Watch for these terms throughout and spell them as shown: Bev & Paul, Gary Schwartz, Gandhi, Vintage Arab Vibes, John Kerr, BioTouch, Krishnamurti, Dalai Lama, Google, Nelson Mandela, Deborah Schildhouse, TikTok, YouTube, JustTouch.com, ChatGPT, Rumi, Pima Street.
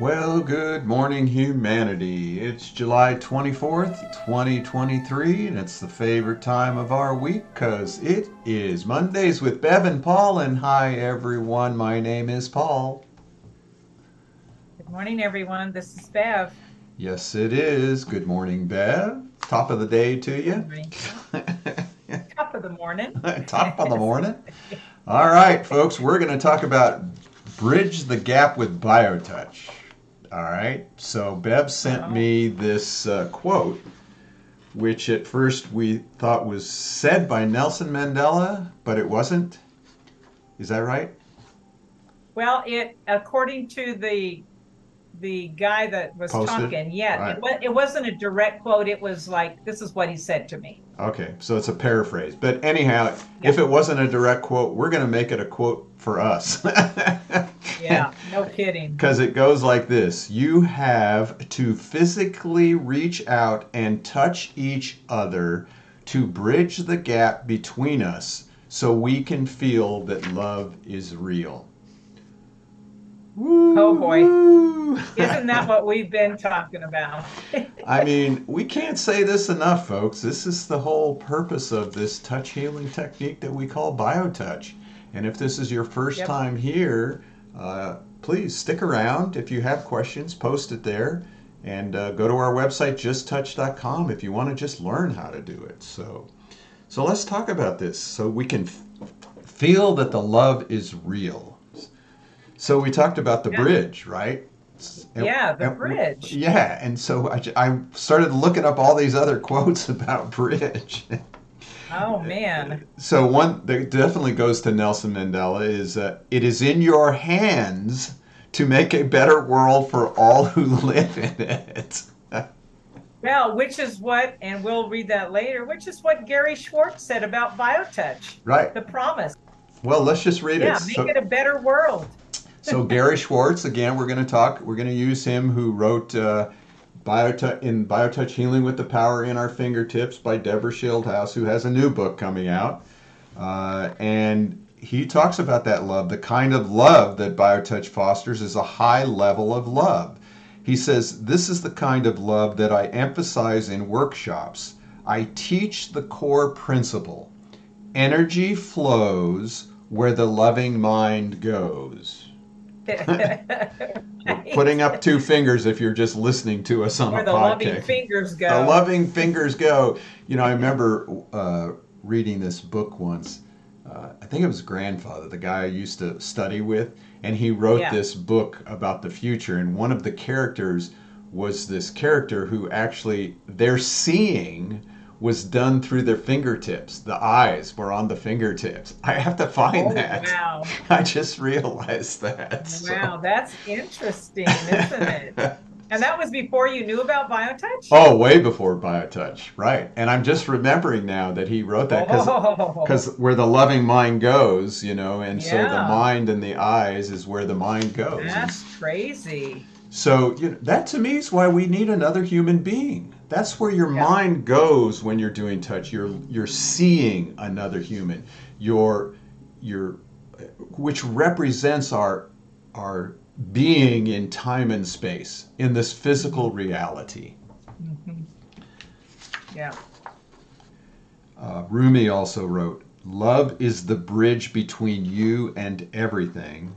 Well, good morning, humanity. It's July 24th, 2023, and it's the favorite time of our week because it is Mondays with Bev and Paul. And hi, everyone. My name is Paul. Good morning, everyone. This is Bev. Yes, it is. Good morning, Bev. Top of the day to you. Top of the morning. Top of the morning. All right, folks, we're going to talk about Bridge the Gap with BioTouch. All right, so Bev sent me this quote, which at first we thought was said by Nelson Mandela, but it wasn't. Is that right? Well, it according to the guy that was talking, it wasn't a direct quote. It was like, this is what he said to me. Okay, so it's a paraphrase. But anyhow, if it wasn't a direct quote, we're going to make it a quote for us. Yeah, no kidding. Because it goes like this. You have to physically reach out and touch each other to bridge the gap between us so we can feel that love is real. Woo-hoo. Oh boy, isn't that what we've been talking about? I mean, we can't say this enough, folks. This is the whole purpose of this touch healing technique that we call BioTouch. And if this is your first time here, please stick around. If you have questions, post it there. And go to our website, JustTouch.com, if you want to just learn how to do it. So let's talk about this so we can feel that the love is real. So we talked about the bridge, right? The bridge. Yeah, and so I started looking up all these other quotes about bridge. Oh, man. So one that definitely goes to Nelson Mandela is, it is in your hands to make a better world for all who live in it. Well, which is what, and we'll read that later, which is what Gary Schwartz said about BioTouch. Right. The promise. Well, let's just read it. Yeah, make it a better world. So Gary Schwartz, again, we're going to use him, who wrote BioTouch Healing with the Power in Our Fingertips by Deborah Schildhouse, who has a new book coming out. And he talks about that love. The kind of love that BioTouch fosters is a high level of love. He says, this is the kind of love that I emphasize in workshops. I teach the core principle. Energy flows where the loving mind goes. We're putting up two fingers if you're just listening to us on the podcast. Where the loving fingers go. The loving fingers go. You know, I remember reading this book once. I think it was grandfather, the guy I used to study with, and he wrote this book about the future. And one of the characters was this character who actually their seeing was done through their fingertips. The eyes were on the fingertips. I have to find that. Wow. I just realized that. Wow, that's interesting, isn't it? And that was before you knew about BioTouch? Oh, way before BioTouch, right. And I'm just remembering now that he wrote that because where the loving mind goes, you know, and so the mind and the eyes is where the mind goes. That's crazy. So you know, that to me is why we need another human being. That's where your mind goes when you're doing touch. You're seeing another human. You're which represents our being in time and space in this physical reality. Mm-hmm. Yeah. Rumi also wrote, "Love is the bridge between you and everything."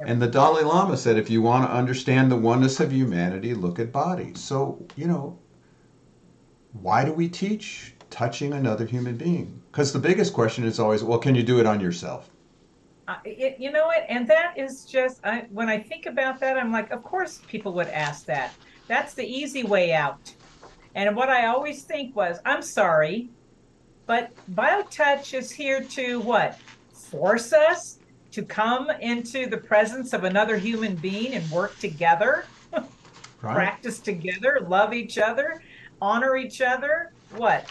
And the Dalai Lama said, "If you want to understand the oneness of humanity, look at body." So, you know, why do we teach touching another human being? Because the biggest question is always, well, can you do it on yourself? You know what? And that is just, when I think about that, I'm like, of course people would ask that. That's the easy way out. And what I always think was, I'm sorry, but BioTouch is here to what? Force us to come into the presence of another human being and work together, practice together, love each other. Honor each other. What?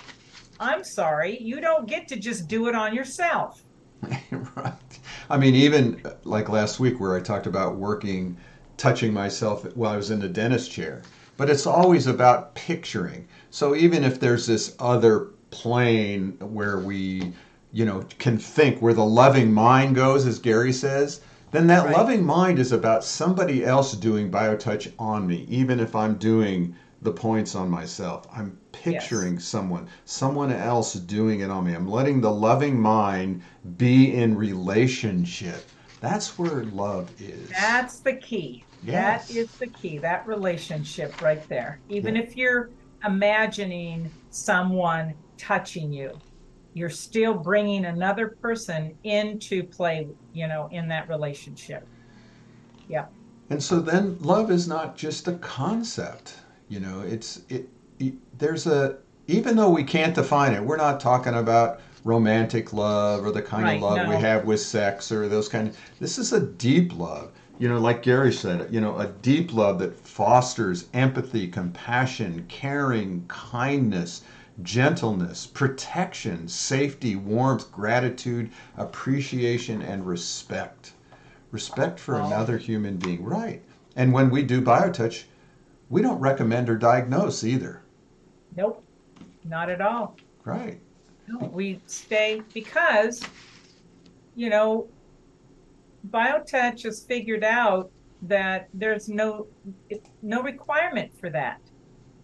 I'm sorry, you don't get to just do it on yourself. Right. I mean, even like last week where I talked about touching myself while I was in the dentist chair. But it's always about picturing. So even if there's this other plane where we, you know, can think, where the loving mind goes, as Gary says, then that loving mind is about somebody else doing BioTouch on me, even if I'm doing the points on myself. I'm picturing someone else doing it on me. I'm letting the loving mind be in relationship. That's where love is. That's the key. Yes. That is the key, that relationship right there. Even if you're imagining someone touching you, you're still bringing another person into play, you know, in that relationship. Yeah. And so then love is not just a concept, you know, there's a, even though we can't define it, we're not talking about romantic love or the kind of love we have with sex or those kind of, this is a deep love. You know, like Gary said, you know, a deep love that fosters empathy, compassion, caring, kindness, gentleness, protection, safety, warmth, gratitude, appreciation, and respect. Respect for another human being. Right. And when we do BioTouch, we don't recommend or diagnose either. Nope. Not at all. Right. No, we stay, because, you know, BioTouch has figured out that there's no requirement for that.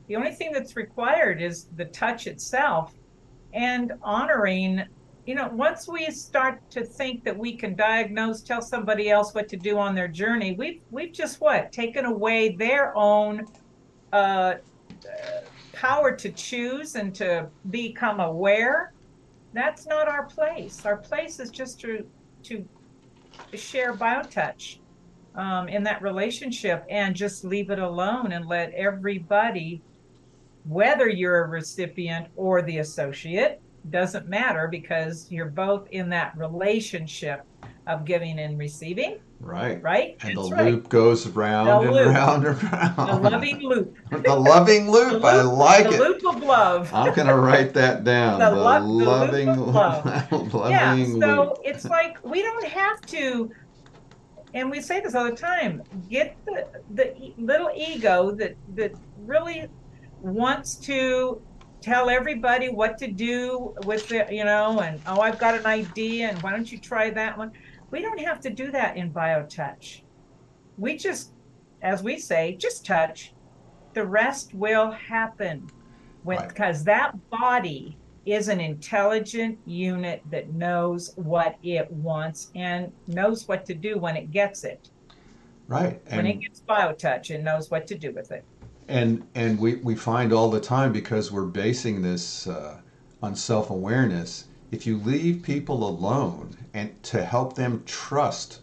The only thing that's required is the touch itself, and honoring, you know, once we start to think that we can diagnose, tell somebody else what to do on their journey, we've just taken away their own power to choose and to become aware. That's not our place. Our place is just to share BioTouch in that relationship, and just leave it alone and let everybody, whether you're a recipient or the associate, doesn't matter, because you're both in that relationship of giving and receiving. Right. Right. And that's the loop goes round and round and round. The loving loop. The loving loop. The loop. I like the it. The loop of love. I'm going to write that down. The loving loop. Loving loop. So it's like, we don't have to, and we say this all the time, get the little ego that really wants to tell everybody what to do with the, you know, and, oh, I've got an idea, and why don't you try that one? We don't have to do that in BioTouch. We just, as we say, just touch. The rest will happen, because that body is an intelligent unit that knows what it wants and knows what to do when it gets it. Right. When it gets BioTouch, it knows what to do with it. And we find all the time, because we're basing this on self-awareness, if you leave people alone and to help them trust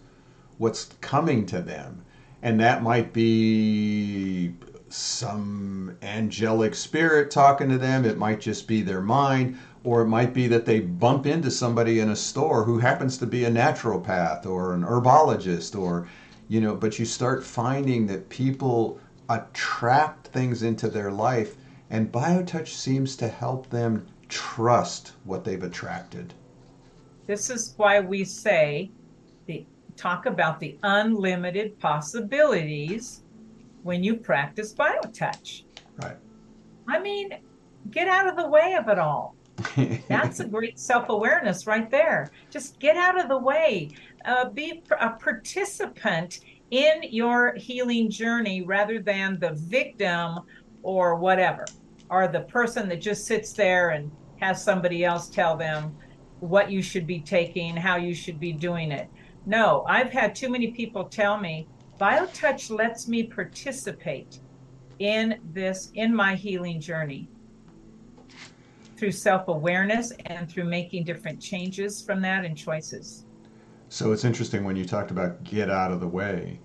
what's coming to them, and that might be some angelic spirit talking to them, it might just be their mind, or it might be that they bump into somebody in a store who happens to be a naturopath or an herbologist, or, you know, but you start finding that people attract things into their life, and BioTouch seems to help them trust what they've attracted. This is why we say, talk about the unlimited possibilities when you practice BioTouch. Right. I mean, get out of the way of it all. That's a great self-awareness right there. Just get out of the way. Be a participant in your healing journey, rather than the victim or whatever, or the person that just sits there and has somebody else tell them what you should be taking, how you should be doing it. No, I've had too many people tell me, BioTouch lets me participate in this, in my healing journey, through self-awareness and through making different changes from that and choices. So it's interesting when you talked about get out of the way.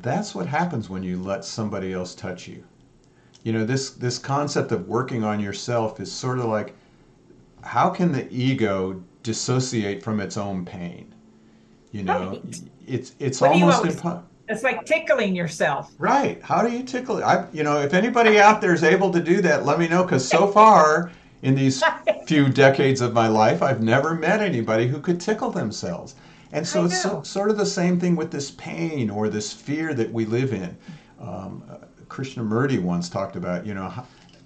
That's what happens when you let somebody else touch you. You know, this concept of working on yourself is sort of like, how can the ego dissociate from its own pain? You know, it's almost impossible. It's like tickling yourself. Right. How do you tickle it? You know, if anybody out there is able to do that, let me know, because so far in these few decades of my life, I've never met anybody who could tickle themselves. And so it's sort of the same thing with this pain or this fear that we live in. Krishnamurti once talked about, you know,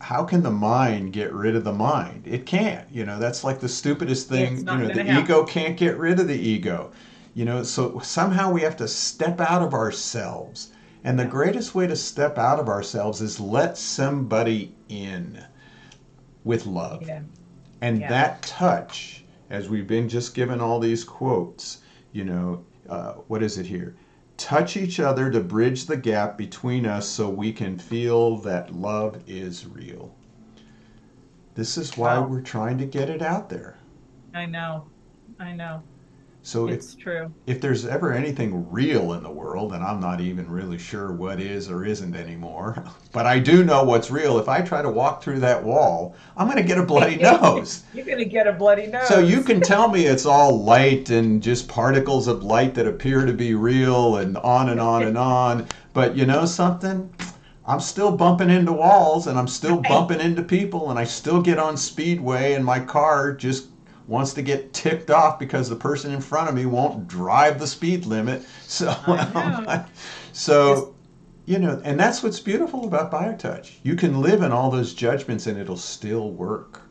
how can the mind get rid of the mind? It can't. You know, that's like the stupidest thing. You know, the ego can't get rid of the ego. You know, so somehow we have to step out of ourselves. And the greatest way to step out of ourselves is let somebody in with love. Yeah. And yeah. that touch, as we've been just given all these quotes, you know, what is it here? Touch each other to bridge the gap between us so we can feel that love is real. This is why we're trying to get it out there. I know. So it's true. If there's ever anything real in the world, and I'm not even really sure what is or isn't anymore, but I do know what's real. If I try to walk through that wall, I'm going to get a bloody nose. You're going to get a bloody nose. So you can tell me it's all light and just particles of light that appear to be real and on and on and on. But you know something? I'm still bumping into walls, and I'm still bumping into people, and I still get on speedway, and my car just wants to get ticked off because the person in front of me won't drive the speed limit. So, you know, and that's what's beautiful about BioTouch. You can live in all those judgments, and it'll still work.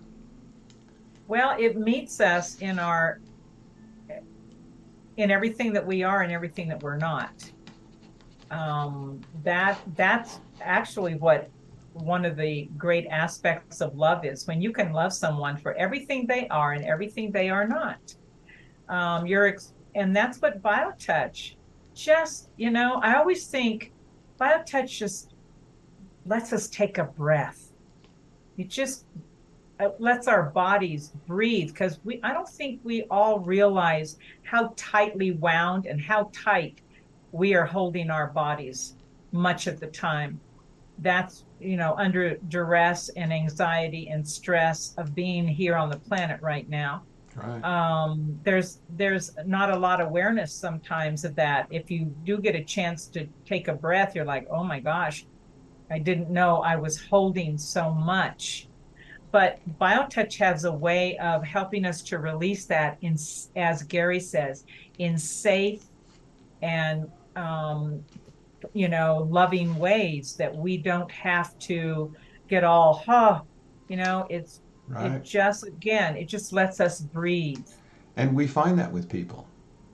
Well, it meets us in our, in everything that we are and everything that we're not. That's actually what one of the great aspects of love is, when you can love someone for everything they are and everything they are not. And that's what BioTouch just, you know, I always think BioTouch just lets us take a breath. It just lets our bodies breathe, because I don't think we all realize how tightly wound and how tight we are holding our bodies much of the time. That's, you know, under duress and anxiety and stress of being here on the planet right now. Right. There's not a lot of awareness sometimes of that. If you do get a chance to take a breath, you're like, oh my gosh, I didn't know I was holding so much. But BioTouch has a way of helping us to release that, in, as Gary says, in safe and you know, loving ways that we don't have to get all, you know, it's right. It just, again, it just lets us breathe. And we find that with people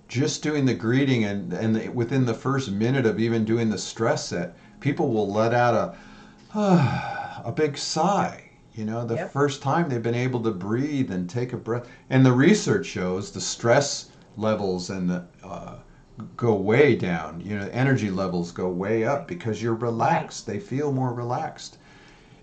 just doing the greeting, and within the first minute of even doing the stress set, people will let out a big sigh, you know, the yep. first time they've been able to breathe and take a breath. And the research shows the stress levels and the go way down, you know, energy levels go way up because you're relaxed. They feel more relaxed.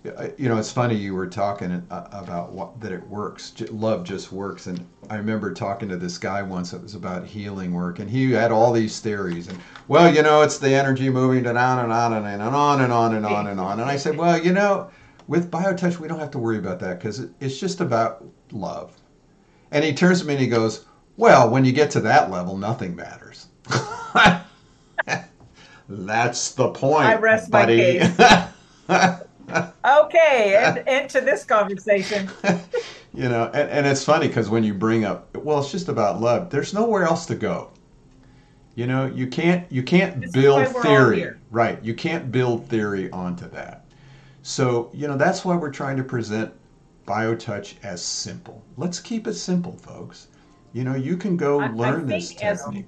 You know, it's funny, you were talking about that it works, love just works. And I remember talking to this guy once, it was about healing work, and he had all these theories, and well, you know, it's the energy moving and on and on and on and on and on and on. And I said, well, you know, with BioTouch we don't have to worry about that because it's just about love. And he turns to me and he goes, well, when you get to that level, nothing matters. That's the point. I rest buddy. My case. Okay, and to this conversation. You know, and it's funny because when you bring up, well, it's just about love. There's nowhere else to go. You know, you can't this build theory, right? You can't build theory onto that. So you know that's why we're trying to present BioTouch as simple. Let's keep it simple, folks. You know, you can go learn this technique.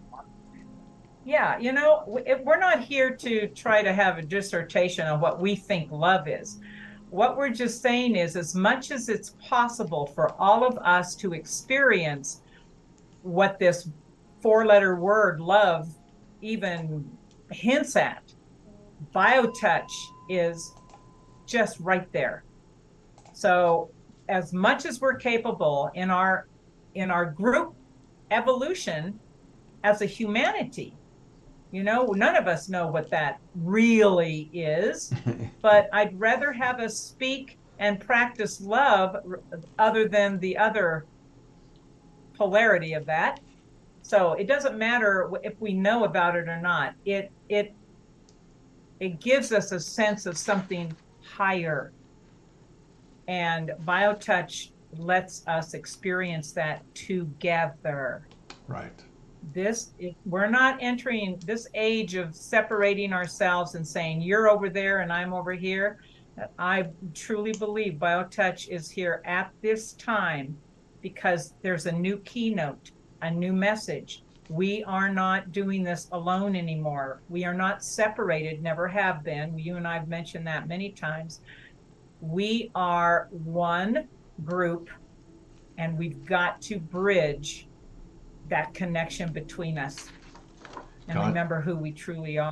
Yeah, you know, we're not here to try to have a dissertation on what we think love is. What we're just saying is, as much as it's possible for all of us to experience what this four-letter word love even hints at, BioTouch is just right there. So as much as we're capable in our group evolution as a humanity, you know, none of us know what that really is, but I'd rather have us speak and practice love other than the other polarity of that. So it doesn't matter if we know about it or not. It gives us a sense of something higher. And BioTouch lets us experience that together. Right. We're not entering this age of separating ourselves and saying you're over there and I'm over here. I truly believe BioTouch is here at this time because there's a new keynote, a new message. We are not doing this alone anymore. We are not separated, never have been. You and I have mentioned that many times. We are one group, and we've got to bridge that connection between us and remember who we truly are.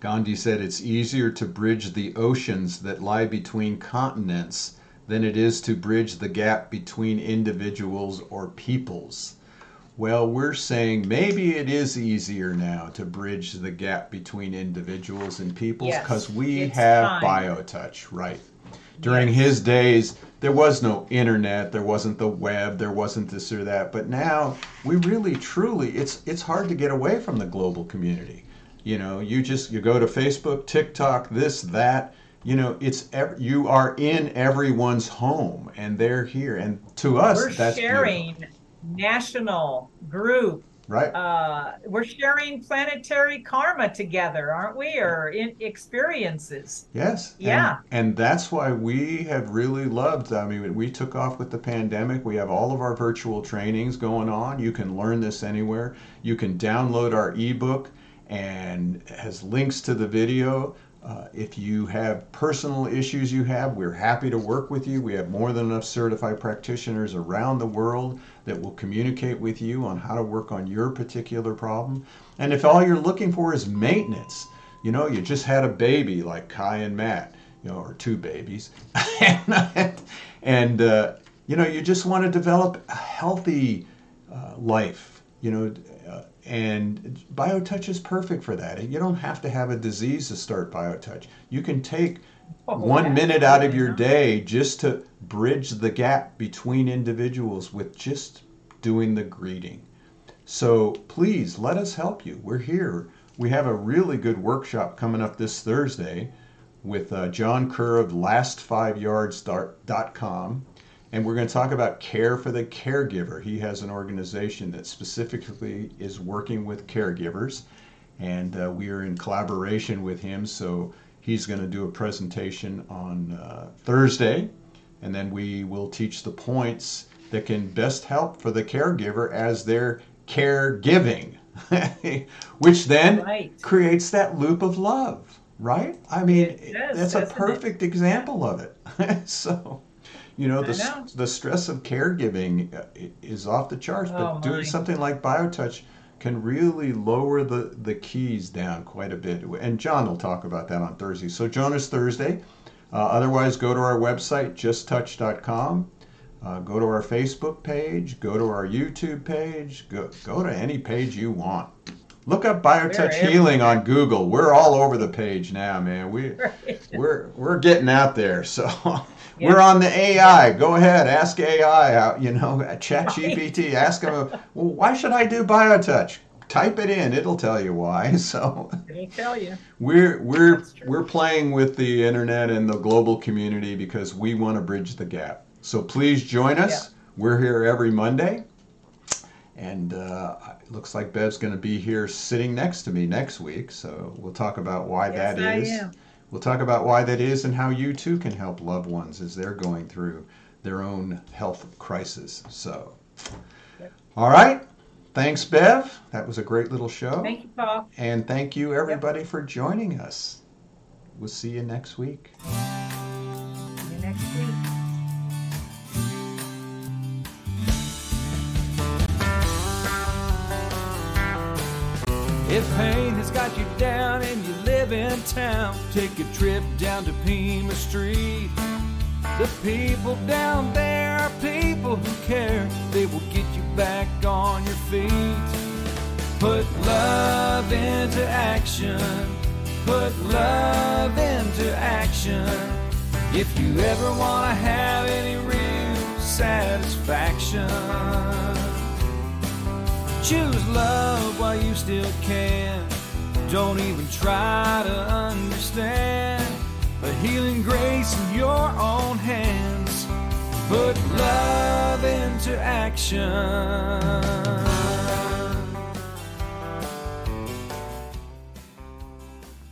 Gandhi said it's easier to bridge the oceans that lie between continents than it is to bridge the gap between individuals or peoples. Well, we're saying maybe it is easier now to bridge the gap between individuals and peoples because we have BioTouch, right? During his days, there was no internet, there wasn't the web, there wasn't this or that. But now we really, truly, it's hard to get away from the global community. You know, you go to Facebook, TikTok, this, that. You know, you are in everyone's home, and they're here. And to us, that's sharing. Beautiful. National group, right? We're sharing planetary karma together, aren't we? Or in experiences. Yes. Yeah. And that's why we have really loved. I mean, we took off with the pandemic. We have all of our virtual trainings going on. You can learn this anywhere. You can download our ebook, and it has links to the video. If you have personal issues you have, we're happy to work with you. We have more than enough certified practitioners around the world that will communicate with you on how to work on your particular problem. And if all you're looking for is maintenance, you know, you just had a baby like Kai and Matt, you know, or two babies, and you know, you just want to develop a healthy life, you know, and BioTouch is perfect for that. You don't have to have a disease to start BioTouch. You can take 1 minute out of your day just to bridge the gap between individuals with just doing the greeting. So please let us help you. We're here. We have a really good workshop coming up this Thursday with John Kerr of last5yards.com. And we're going to talk about care for the caregiver. He has an organization that specifically is working with caregivers, and we are in collaboration with him. So he's going to do a presentation on Thursday, and then we will teach the points that can best help for the caregiver as they're caregiving, which then creates that loop of love, right? I mean, that's a perfect example of it. So... you know, the stress of caregiving is off the charts, but doing something like BioTouch can really lower the keys down quite a bit. And John will talk about that on Thursday. So join us Thursday. Otherwise, go to our website, JustTouch.com. Go to our Facebook page. Go to our YouTube page. Go to any page you want. Look up BioTouch Healing on Google. We're all over the page now, man. We're getting out there. So... we're on the AI. Go ahead, ask AI. You know, ChatGPT. Ask them. Well, why should I do BioTouch? Type it in. It'll tell you why. So it'll tell you. We're playing with the internet and the global community because we want to bridge the gap. So please join us. Yeah. We're here every Monday, and it looks like Bev's going to be here sitting next to me next week. So we'll talk about why that is. I am. We'll talk about why that is and how you too can help loved ones as they're going through their own health crisis. So, all right. Thanks, Bev. That was a great little show. Thank you, Paul. And thank you, everybody, for joining us. We'll see you next week. See you next week. If pain has got you down and you live in town, take a trip down to Pima Street. The people down there are people who care. They will get you back on your feet. Put love into action. Put love into action. If you ever want to have any real satisfaction, choose love while you still can. Don't even try to understand. But healing grace in your own hands. Put love into action.